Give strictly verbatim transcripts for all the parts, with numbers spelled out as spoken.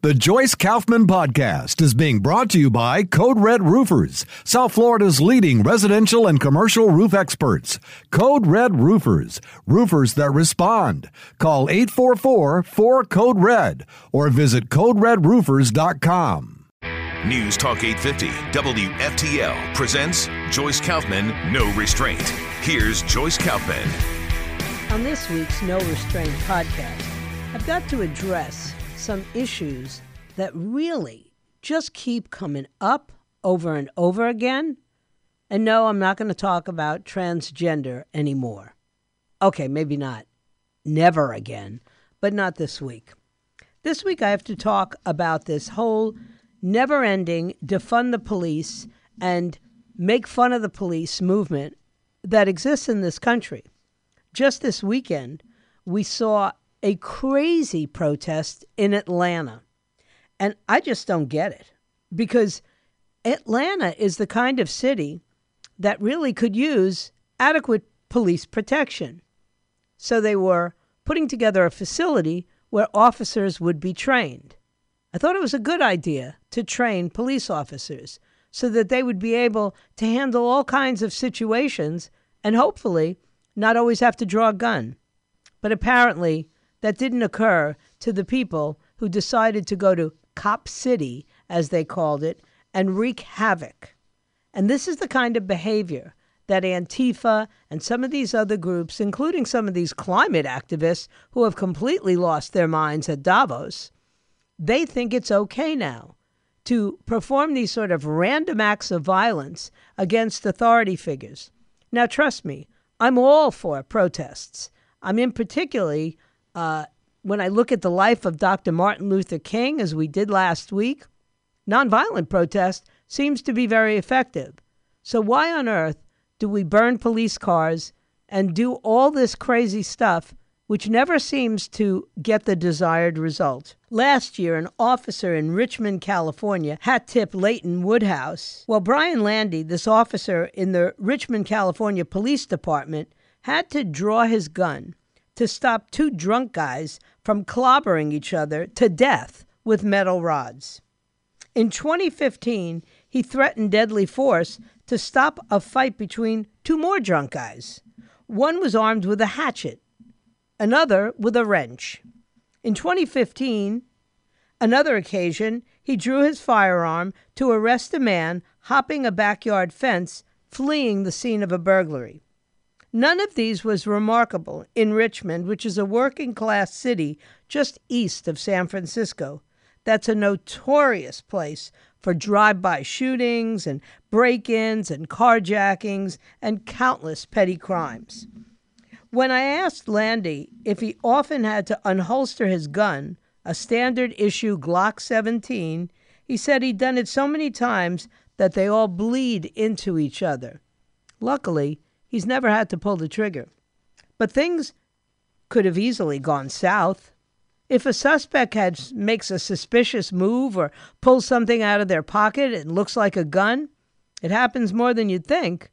The Joyce Kaufman Podcast is being brought to you by Code Red Roofers, South Florida's leading residential and commercial roof experts. Code Red Roofers, roofers that respond. Call eight four four, four, code red or visit code red roofers dot com. News Talk eight fifty W F T L presents Joyce Kaufman, No Restraint. Here's Joyce Kaufman. On this week's No Restraint podcast, I've got to address some issues that really just keep coming up over and over again. And no, I'm not going to talk about transgender anymore. Okay, maybe not. Never again, but not this week. This week I have to talk about this whole never-ending defund the police and make fun of the police movement that exists in this country. Just this weekend, we saw a crazy protest in Atlanta. And I just don't get it, because Atlanta is the kind of city that really could use adequate police protection. So they were putting together a facility where officers would be trained. I thought it was a good idea to train police officers so that they would be able to handle all kinds of situations and hopefully not always have to draw a gun. But apparently that didn't occur to the people who decided to go to Cop City, as they called it, and wreak havoc. And this is the kind of behavior that Antifa and some of these other groups, including some of these climate activists who have completely lost their minds at Davos, they think it's okay now to perform these sort of random acts of violence against authority figures. Now, trust me, I'm all for protests. I'm in particularly, uh, when I look at the life of Doctor Martin Luther King, as we did last week, nonviolent protest seems to be very effective. So why on earth do we burn police cars and do all this crazy stuff, which never seems to get the desired result? Last year, an officer in Richmond, California, hat-tipped Layton Woodhouse. Well, Brian Landy, this officer in the Richmond, California Police Department, had to draw his gun to stop two drunk guys from clobbering each other to death with metal rods. In twenty fifteen, he threatened deadly force to stop a fight between two more drunk guys. One was armed with a hatchet, another with a wrench. In twenty fifteen, another occasion, he drew his firearm to arrest a man hopping a backyard fence, fleeing the scene of a burglary. None of these was remarkable in Richmond, which is a working-class city just east of San Francisco. That's a notorious place for drive-by shootings and break-ins and carjackings and countless petty crimes. When I asked Landy if he often had to unholster his gun, a standard-issue Glock seventeen, he said he'd done it so many times that they all bleed into each other. Luckily, he's never had to pull the trigger. But things could have easily gone south. If a suspect had, makes a suspicious move or pulls something out of their pocket and looks like a gun, it happens more than you'd think.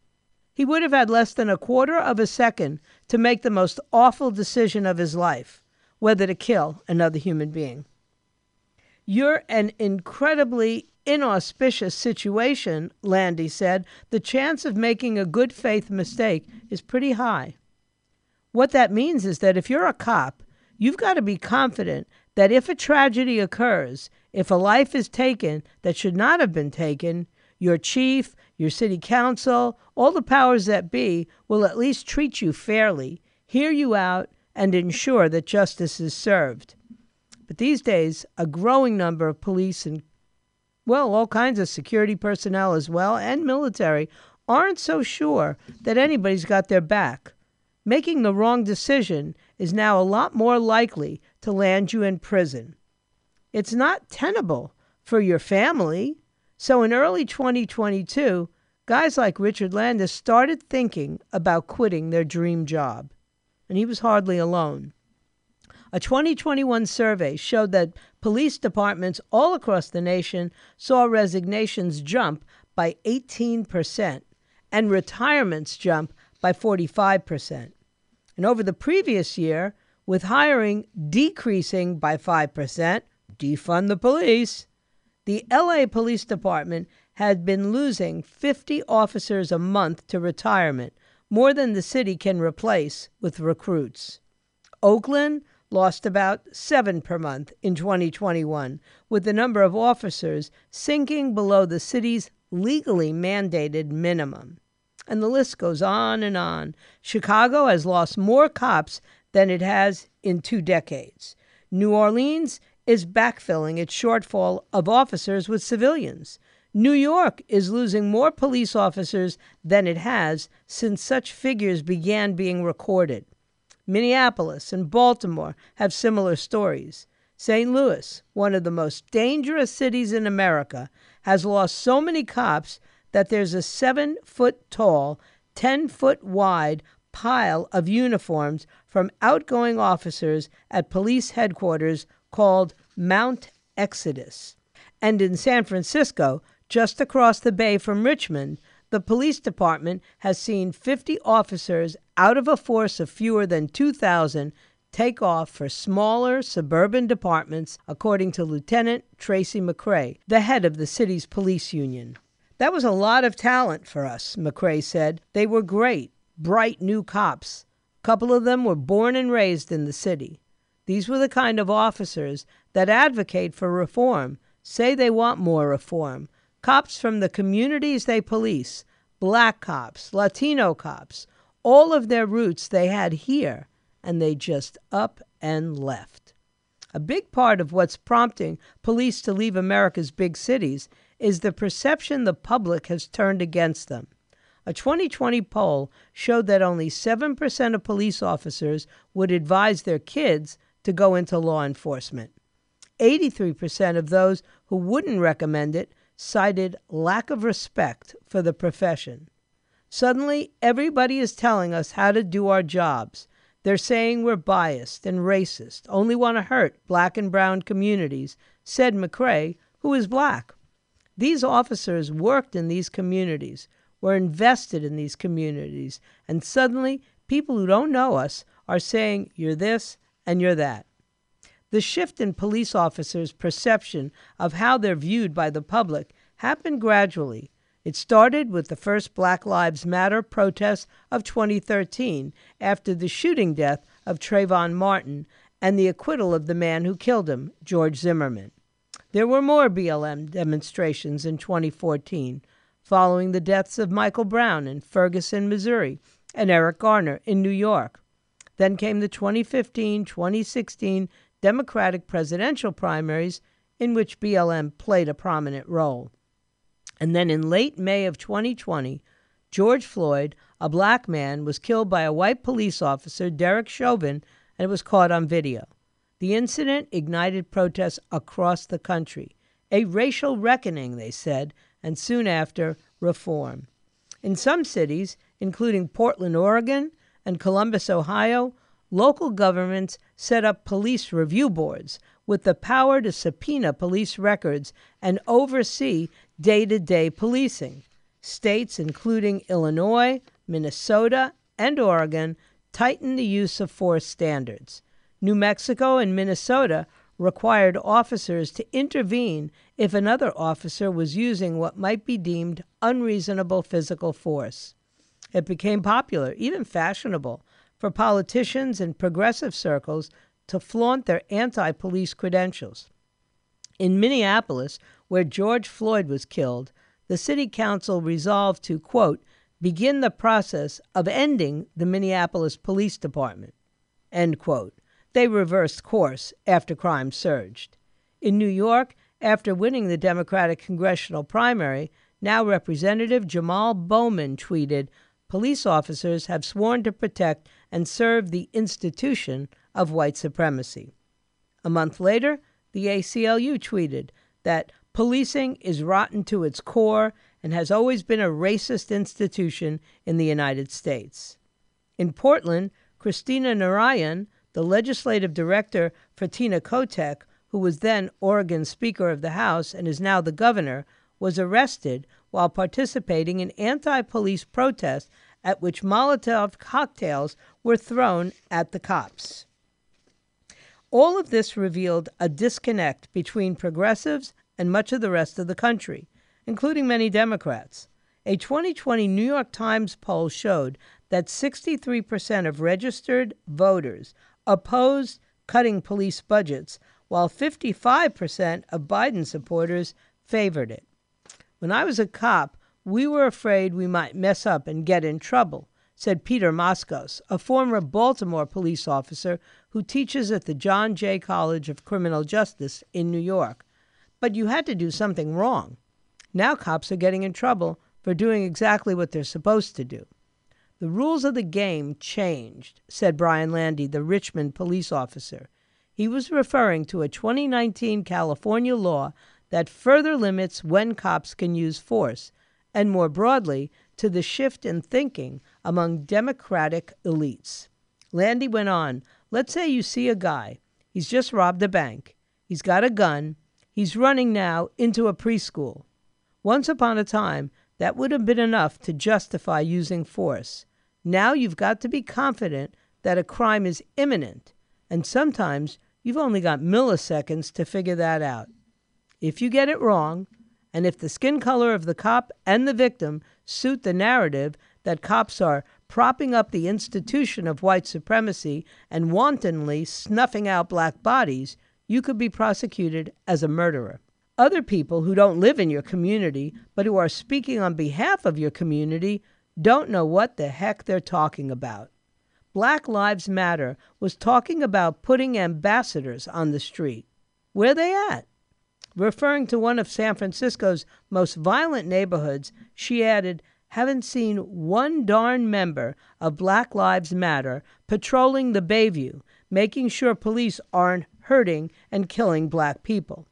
He would have had less than a quarter of a second to make the most awful decision of his life, whether to kill another human being. You're an incredibly inauspicious situation, Landy said. The chance of making a good faith mistake is pretty high. What that means is that if you're a cop, you've got to be confident that if a tragedy occurs, if a life is taken that should not have been taken, your chief, your city council, all the powers that be will at least treat you fairly, hear you out, and ensure that justice is served. But these days, a growing number of police and Well, all kinds of security personnel as well, and military, aren't so sure that anybody's got their back. Making the wrong decision is now a lot more likely to land you in prison. It's not tenable for your family. So in early twenty twenty-two, guys like Richard Landis started thinking about quitting their dream job. And he was hardly alone. A twenty twenty-one survey showed that police departments all across the nation saw resignations jump by eighteen percent and retirements jump by forty-five percent. And over the previous year, with hiring decreasing by five percent, defund the police, the L A Police Department had been losing fifty officers a month to retirement, more than the city can replace with recruits. Oakland lost about seven per month in twenty twenty-one, with the number of officers sinking below the city's legally mandated minimum. And the list goes on and on. Chicago has lost more cops than it has in two decades. New Orleans is backfilling its shortfall of officers with civilians. New York is losing more police officers than it has since such figures began being recorded. Minneapolis and Baltimore have similar stories. Saint Louis, one of the most dangerous cities in America, has lost so many cops that there's a seven-foot-tall, ten-foot-wide pile of uniforms from outgoing officers at police headquarters called Mount Exodus. And in San Francisco, just across the bay from Richmond, the police department has seen fifty officers out of a force of fewer than two thousand take off for smaller suburban departments, according to Lieutenant Tracy McCrae, the head of the city's police union. That was a lot of talent for us, McCrae said. They were great, bright new cops. A couple of them were born and raised in the city. These were the kind of officers that advocate for reform, say they want more reform. Cops from the communities they police, black cops, Latino cops, all of their roots they had here, and they just up and left. A big part of what's prompting police to leave America's big cities is the perception the public has turned against them. A twenty twenty poll showed that only seven percent of police officers would advise their kids to go into law enforcement. eighty-three percent of those who wouldn't recommend it cited lack of respect for the profession. Suddenly, everybody is telling us how to do our jobs. They're saying we're biased and racist, only want to hurt black and brown communities, said McCrae, who is black. These officers worked in these communities, were invested in these communities, and suddenly people who don't know us are saying you're this and you're that. The shift in police officers' perception of how they're viewed by the public happened gradually. It started with the first Black Lives Matter protests of twenty thirteen after the shooting death of Trayvon Martin and the acquittal of the man who killed him, George Zimmerman. There were more B L M demonstrations in twenty fourteen, following the deaths of Michael Brown in Ferguson, Missouri, and Eric Garner in New York. Then came the twenty fifteen twenty sixteen Democratic presidential primaries in which B L M played a prominent role. And then in late May of twenty twenty, George Floyd, a black man, was killed by a white police officer, Derek Chauvin, and it was caught on video. The incident ignited protests across the country, a racial reckoning, they said, and soon after, reform. In some cities, including Portland, Oregon, and Columbus, Ohio, local governments set up police review boards with the power to subpoena police records and oversee day-to-day policing. States, including Illinois, Minnesota, and Oregon, tightened the use of force standards. New Mexico and Minnesota required officers to intervene if another officer was using what might be deemed unreasonable physical force. It became popular, even fashionable, for politicians in progressive circles to flaunt their anti-police credentials. In Minneapolis, where George Floyd was killed, the city council resolved to, quote, begin the process of ending the Minneapolis Police Department, end quote. They reversed course after crime surged. In New York, after winning the Democratic congressional primary, now Representative Jamal Bowman tweeted, police officers have sworn to protect and serve the institution of white supremacy. A month later, the A C L U tweeted that policing is rotten to its core and has always been a racist institution in the United States. In Portland, Christina Narayan, the legislative director for Tina Kotek, who was then Oregon Speaker of the House and is now the governor, was arrested while participating in anti-police protests at which Molotov cocktails were thrown at the cops. All of this revealed a disconnect between progressives and much of the rest of the country, including many Democrats. A twenty twenty New York Times poll showed that sixty-three percent of registered voters opposed cutting police budgets, while fifty-five percent of Biden supporters favored it. When I was a cop, we were afraid we might mess up and get in trouble, said Peter Moskos, a former Baltimore police officer who teaches at the John Jay College of Criminal Justice in New York. But you had to do something wrong. Now cops are getting in trouble for doing exactly what they're supposed to do. The rules of the game changed, said Brian Landy, the Richmond police officer. He was referring to a twenty nineteen California law that further limits when cops can use force, and more broadly, to the shift in thinking among Democratic elites. Landy went on, let's say you see a guy. He's just robbed a bank. He's got a gun. He's running now into a preschool. Once upon a time, that would have been enough to justify using force. Now you've got to be confident that a crime is imminent, and sometimes you've only got milliseconds to figure that out. If you get it wrong, and if the skin color of the cop and the victim suit the narrative that cops are propping up the institution of white supremacy and wantonly snuffing out black bodies, you could be prosecuted as a murderer. Other people who don't live in your community, but who are speaking on behalf of your community, don't know what the heck they're talking about. Black Lives Matter was talking about putting ambassadors on the street. Where are they at? Referring to one of San Francisco's most violent neighborhoods, she added, haven't seen one darn member of Black Lives Matter patrolling the Bayview, making sure police aren't hurting and killing black people.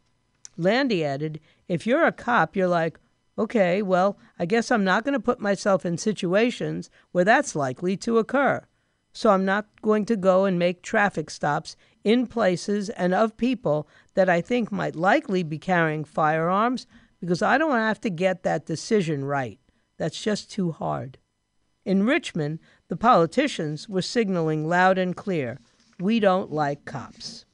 Landy added, if you're a cop, you're like, okay, well, I guess I'm not going to put myself in situations where that's likely to occur. So I'm not going to go and make traffic stops in places and of people that I think might likely be carrying firearms because I don't have to get that decision right. That's just too hard. In Richmond, the politicians were signaling loud and clear, we don't like cops.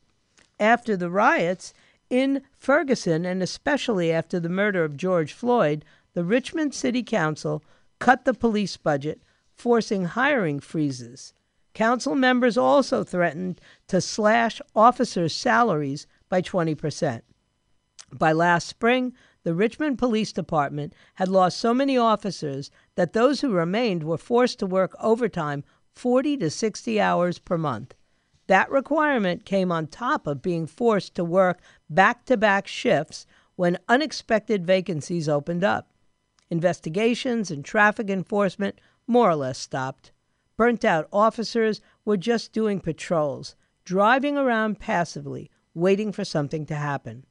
After the riots in Ferguson, and especially after the murder of George Floyd, the Richmond City Council cut the police budget, forcing hiring freezes. Council members also threatened to slash officers' salaries by twenty percent. By last spring, the Richmond Police Department had lost so many officers that those who remained were forced to work overtime forty to sixty hours per month. That requirement came on top of being forced to work back-to-back shifts when unexpected vacancies opened up. Investigations and traffic enforcement more or less stopped. Burnt-out officers were just doing patrols, driving around passively, waiting for something to happen.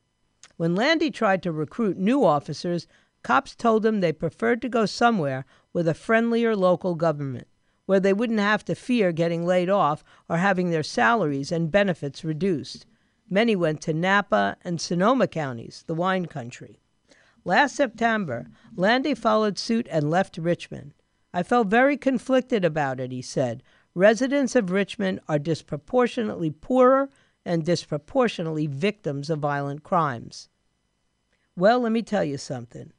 When Landy tried to recruit new officers, cops told him they preferred to go somewhere with a friendlier local government, where they wouldn't have to fear getting laid off or having their salaries and benefits reduced. Many went to Napa and Sonoma counties, the wine country. Last September, Landy followed suit and left Richmond. I felt very conflicted about it, he said. Residents of Richmond are disproportionately poorer and disproportionately victims of violent crimes. Well, let me tell you something.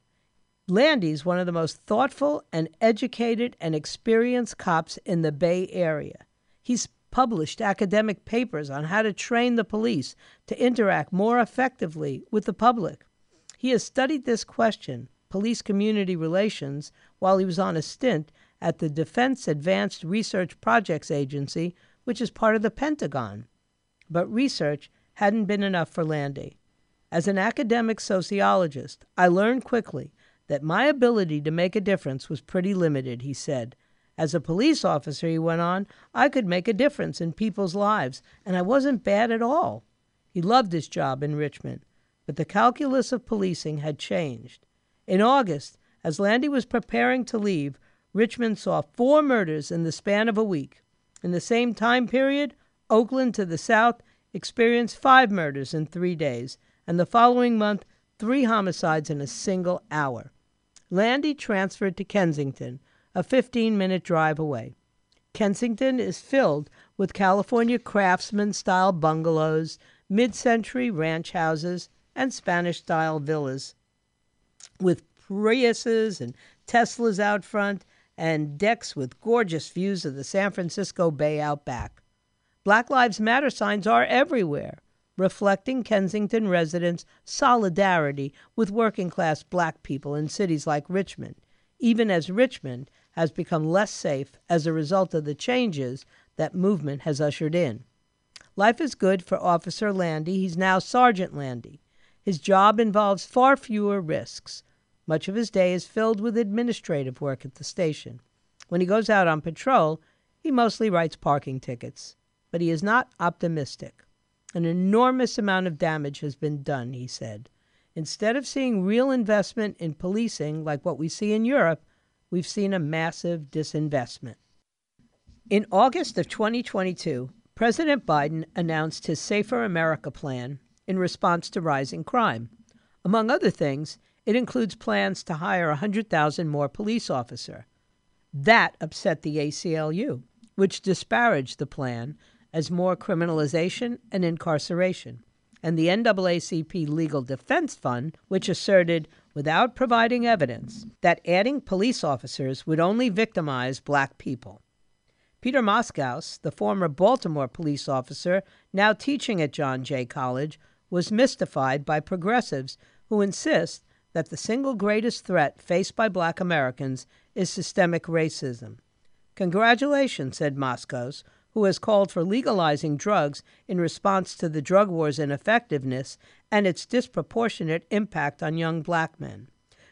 Landy's one of the most thoughtful and educated and experienced cops in the Bay Area. He's published academic papers on how to train the police to interact more effectively with the public. He has studied this question, police-community relations, while he was on a stint at the Defense Advanced Research Projects Agency, which is part of the Pentagon. But research hadn't been enough for Landy. As an academic sociologist, I learned quickly that my ability to make a difference was pretty limited, he said. As a police officer, he went on, I could make a difference in people's lives, and I wasn't bad at all. He loved his job in Richmond, but the calculus of policing had changed. In August, as Landy was preparing to leave, Richmond saw four murders in the span of a week. In the same time period, Oakland to the south experienced five murders in three days, and the following month, three homicides in a single hour. Landy transferred to Kensington, a fifteen-minute drive away. Kensington is filled with California craftsman-style bungalows, mid-century ranch houses, and Spanish-style villas, with Priuses and Teslas out front, and decks with gorgeous views of the San Francisco Bay out back. Black Lives Matter signs are everywhere, reflecting Kensington residents' solidarity with working-class black people in cities like Richmond, even as Richmond has become less safe as a result of the changes that movement has ushered in. Life is good for Officer Landy. He's now Sergeant Landy. His job involves far fewer risks. Much of his day is filled with administrative work at the station. When he goes out on patrol, he mostly writes parking tickets. But he is not optimistic. An enormous amount of damage has been done, he said. Instead of seeing real investment in policing like what we see in Europe, we've seen a massive disinvestment. In August of twenty twenty-two, President Biden announced his Safer America plan in response to rising crime. Among other things, it includes plans to hire one hundred thousand more police officers. That upset the A C L U, which disparaged the plan as more criminalization and incarceration. And the N double A C P Legal Defense Fund, which asserted, without providing evidence, that adding police officers would only victimize black people. Peter Moskos, the former Baltimore police officer, now teaching at John Jay College, was mystified by progressives who insist that the single greatest threat faced by black Americans is systemic racism. Congratulations, said Moskos, who has called for legalizing drugs in response to the drug war's ineffectiveness and its disproportionate impact on young black men.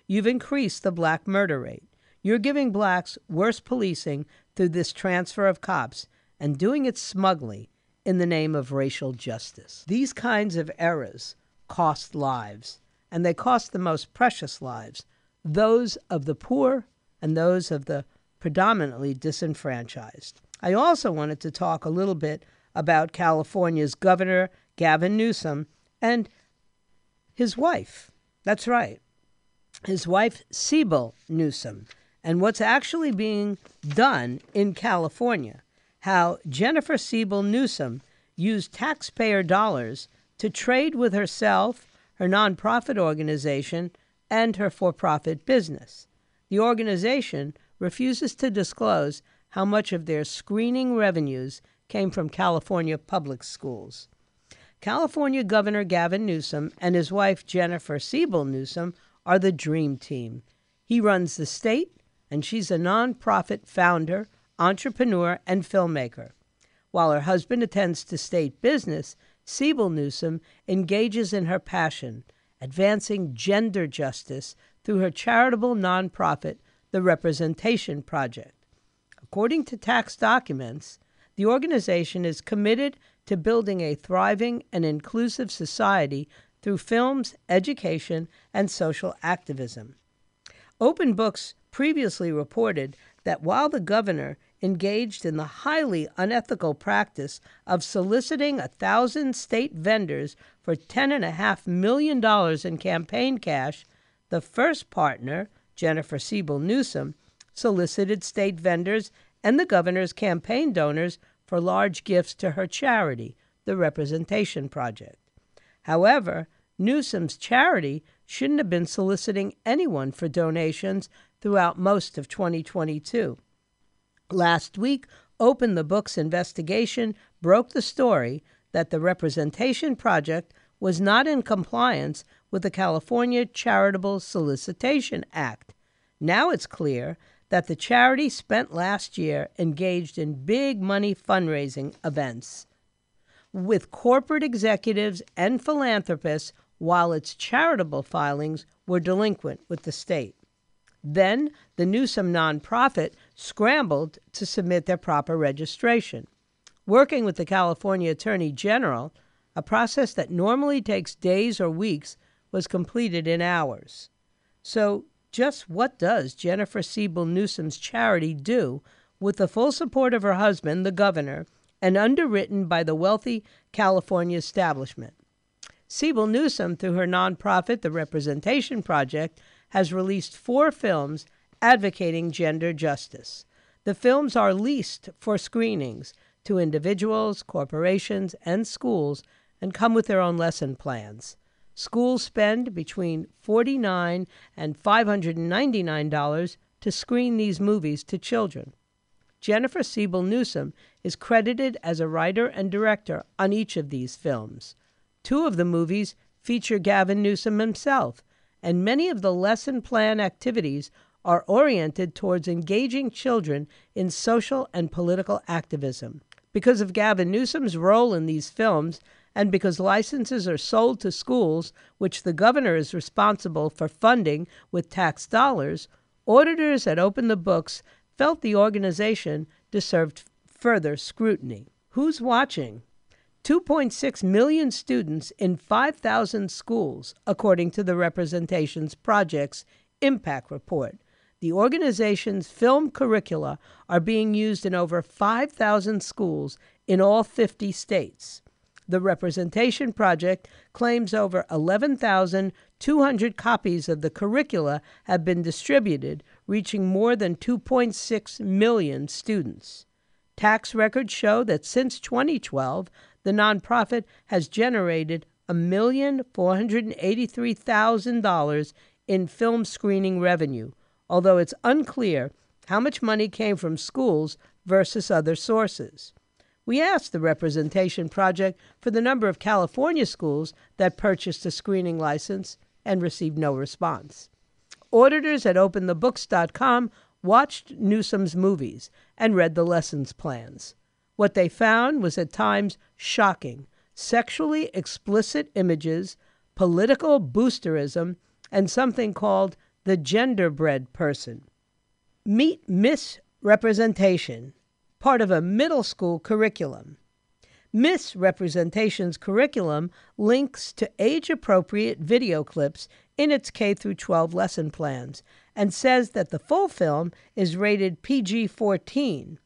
You've increased the black murder rate. You're giving blacks worse policing through this transfer of cops and doing it smugly in the name of racial justice. These kinds of errors cost lives, and they cost the most precious lives, those of the poor and those of the predominantly disenfranchised. I also wanted to talk a little bit about California's Governor Gavin Newsom and his wife. That's right, his wife, Siebel Newsom, and what's actually being done in California, how Jennifer Siebel Newsom used taxpayer dollars to trade with herself, her nonprofit organization, and her for-profit business. The organization refuses to disclose how much of their screening revenues came from California public schools. California Governor Gavin Newsom and his wife Jennifer Siebel Newsom are the dream team. He runs the state, and she's a nonprofit founder, entrepreneur, and filmmaker. While her husband attends to state business, Siebel Newsom engages in her passion, advancing gender justice through her charitable nonprofit, The Representation Project. According to tax documents, the organization is committed to building a thriving and inclusive society through films, education, and social activism. Open Books previously reported that while the governor engaged in the highly unethical practice of soliciting a thousand state vendors for ten point five million dollars in campaign cash, the first partner, Jennifer Siebel Newsom, solicited state vendors and the governor's campaign donors for large gifts to her charity, the Representation Project. However, Newsom's charity shouldn't have been soliciting anyone for donations throughout most of twenty twenty-two. Last week, Open the Books investigation broke the story that the Representation Project was not in compliance with the California Charitable Solicitation Act. Now it's clear that the charity spent last year engaged in big money fundraising events with corporate executives and philanthropists while its charitable filings were delinquent with the state. Then the Newsom nonprofit scrambled to submit their proper registration. Working with the California Attorney General, a process that normally takes days or weeks was completed in hours. So just what does Jennifer Siebel Newsom's charity do with the full support of her husband, the governor, and underwritten by the wealthy California establishment? Siebel Newsom, through her nonprofit, The Representation Project, has released four films advocating gender justice. The films are leased for screenings to individuals, corporations, and schools, and come with their own lesson plans. Schools spend between forty-nine dollars and five hundred ninety-nine dollars to screen these movies to children. Jennifer Siebel Newsom is credited as a writer and director on each of these films. Two of the movies feature Gavin Newsom himself, and many of the lesson plan activities are oriented towards engaging children in social and political activism. Because of Gavin Newsom's role in these films, and because licenses are sold to schools, which the governor is responsible for funding with tax dollars, auditors at Open the Books felt the organization deserved further scrutiny. Who's watching? two point six million students in five thousand schools, according to the Representations Project's Impact Report. The organization's film curricula are being used in over five thousand schools in all fifty states. The Representation Project claims over eleven thousand two hundred copies of the curricula have been distributed, reaching more than two point six million students. Tax records show that since twenty twelve, the nonprofit has generated one million four hundred eighty-three thousand dollars in film screening revenue, although it's unclear how much money came from schools versus other sources. We asked the Representation Project for the number of California schools that purchased a screening license and received no response. Auditors at open the books dot com watched Newsom's movies and read the lessons plans. What they found was at times shocking: sexually explicit images, political boosterism, and something called the genderbread person. Meet misrepresentation, part of a middle school curriculum. Misrepresentation's curriculum links to age-appropriate video clips in its K through twelve lesson plans and says that the full film is rated P G fourteen.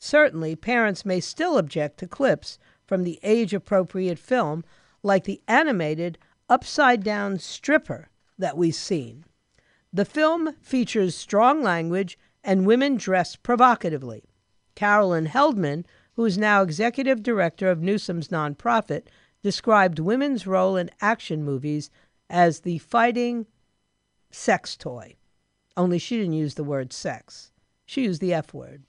Certainly, parents may still object to clips from the age-appropriate film, like the animated upside-down stripper that we've seen. The film features strong language and women dressed provocatively. Carolyn Heldman, who is now executive director of Newsom's nonprofit, described women's role in action movies as the fighting sex toy. Only she didn't use the word sex. She used the F word.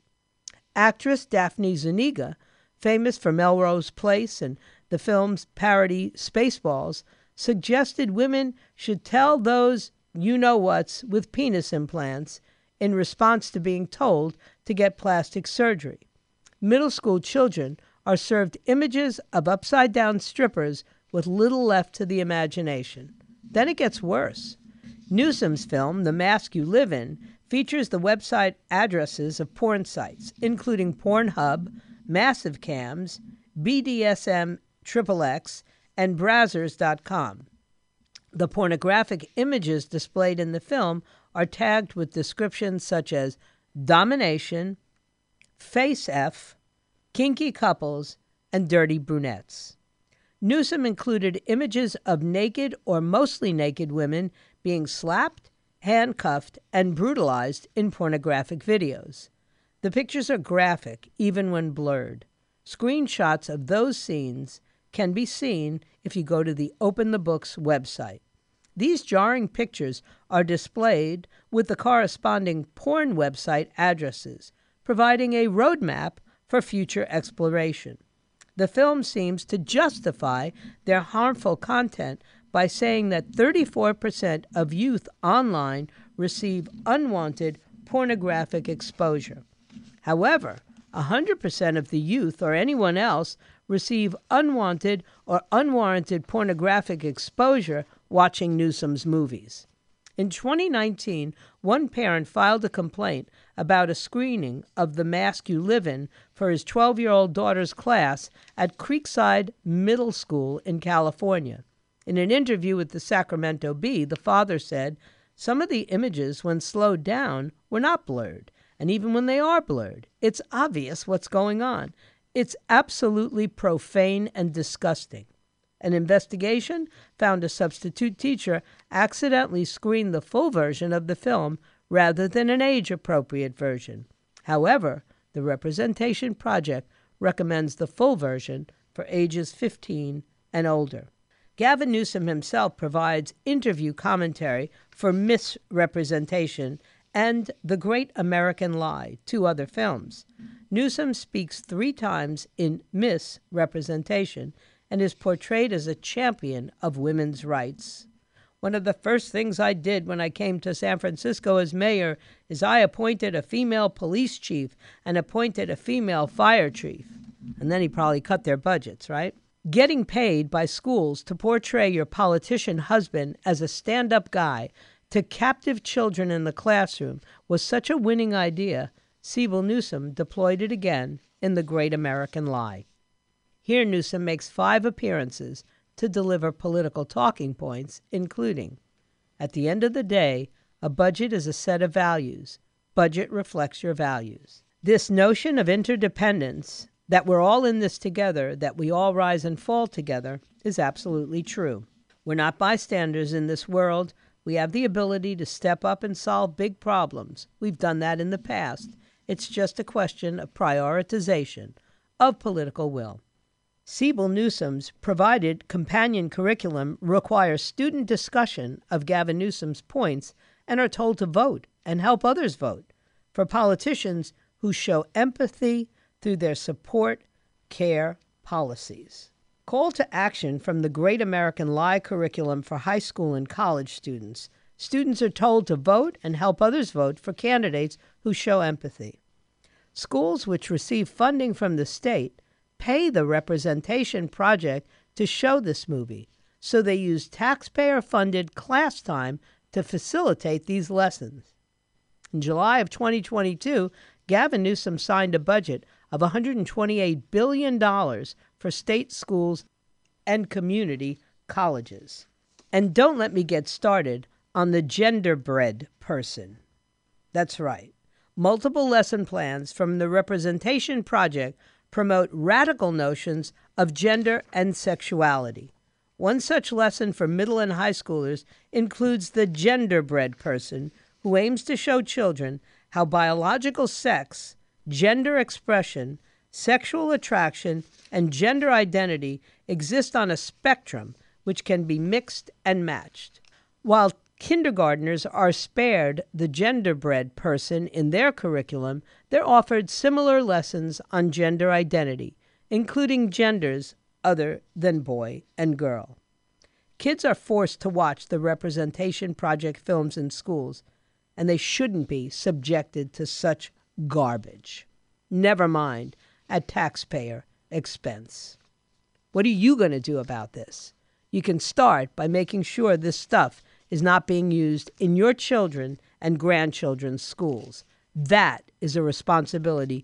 Actress Daphne Zuniga, famous for Melrose Place and the film's parody Spaceballs, suggested women should tell those you-know-whats with penis implants in response to being told to get plastic surgery. Middle school children are served images of upside-down strippers with little left to the imagination. Then it gets worse. Newsom's film, The Mask You Live In, features the website addresses of porn sites, including Pornhub, Massive Cams, B D S M Triple X, and Brazzers dot com. The pornographic images displayed in the film are tagged with descriptions such as domination, face F, kinky couples, and dirty brunettes. Newsom included images of naked or mostly naked women being slapped, handcuffed, and brutalized in pornographic videos. The pictures are graphic, even when blurred. Screenshots of those scenes can be seen if you go to the Open the Books website. These jarring pictures are displayed with the corresponding porn website addresses, providing a roadmap for future exploration. The film seems to justify their harmful content by saying that thirty-four percent of youth online receive unwanted pornographic exposure. However, one hundred percent of the youth or anyone else receive unwanted or unwarranted pornographic exposure watching Newsom's movies. In twenty nineteen, one parent filed a complaint about a screening of The Mask You Live In for his twelve-year-old daughter's class at Creekside Middle School in California. In an interview with the Sacramento Bee, the father said, "Some of the images, when slowed down, were not blurred. And even when they are blurred, it's obvious what's going on. It's absolutely profane and disgusting." An investigation found a substitute teacher accidentally screened the full version of the film rather than an age-appropriate version. However, the Representation Project recommends the full version for ages fifteen and older. Gavin Newsom himself provides interview commentary for Misrepresentation and The Great American Lie, two other films. Newsom speaks three times in Misrepresentation and is portrayed as a champion of women's rights. One of the first things I did when I came to San Francisco as mayor is I appointed a female police chief and appointed a female fire chief. And then he probably cut their budgets, right? Getting paid by schools to portray your politician husband as a stand-up guy to captive children in the classroom was such a winning idea, Siebel Newsom deployed it again in The Great American Lie. Here Newsom makes five appearances to deliver political talking points, including, at the end of the day, a budget is a set of values. Budget reflects your values. This notion of interdependence, that we're all in this together, that we all rise and fall together, is absolutely true. We're not bystanders in this world. We have the ability to step up and solve big problems. We've done that in the past. It's just a question of prioritization, of political will. Siebel Newsom's provided companion curriculum requires student discussion of Gavin Newsom's points and are told to vote and help others vote for politicians who show empathy through their support care policies. Call to action from the Great American Lie curriculum for high school and college students. Students are told to vote and help others vote for candidates who show empathy. Schools which receive funding from the state pay the Representation Project to show this movie, so they use taxpayer-funded class time to facilitate these lessons. In July of twenty twenty-two, Gavin Newsom signed a budget of one hundred twenty-eight billion dollars for state schools and community colleges. And don't let me get started on the genderbread person. That's right. Multiple lesson plans from the Representation Project promote radical notions of gender and sexuality. One such lesson for middle and high schoolers includes the genderbread person, who aims to show children how biological sex, gender expression, sexual attraction, and gender identity exist on a spectrum which can be mixed and matched. While kindergartners are spared the genderbread person in their curriculum, they're offered similar lessons on gender identity, including genders other than boy and girl. Kids are forced to watch the Representation Project films in schools, and they shouldn't be subjected to such garbage. Never mind at taxpayer expense. What are you going to do about this? You can start by making sure this stuff is not being used in your children and grandchildren's schools. That is a responsibility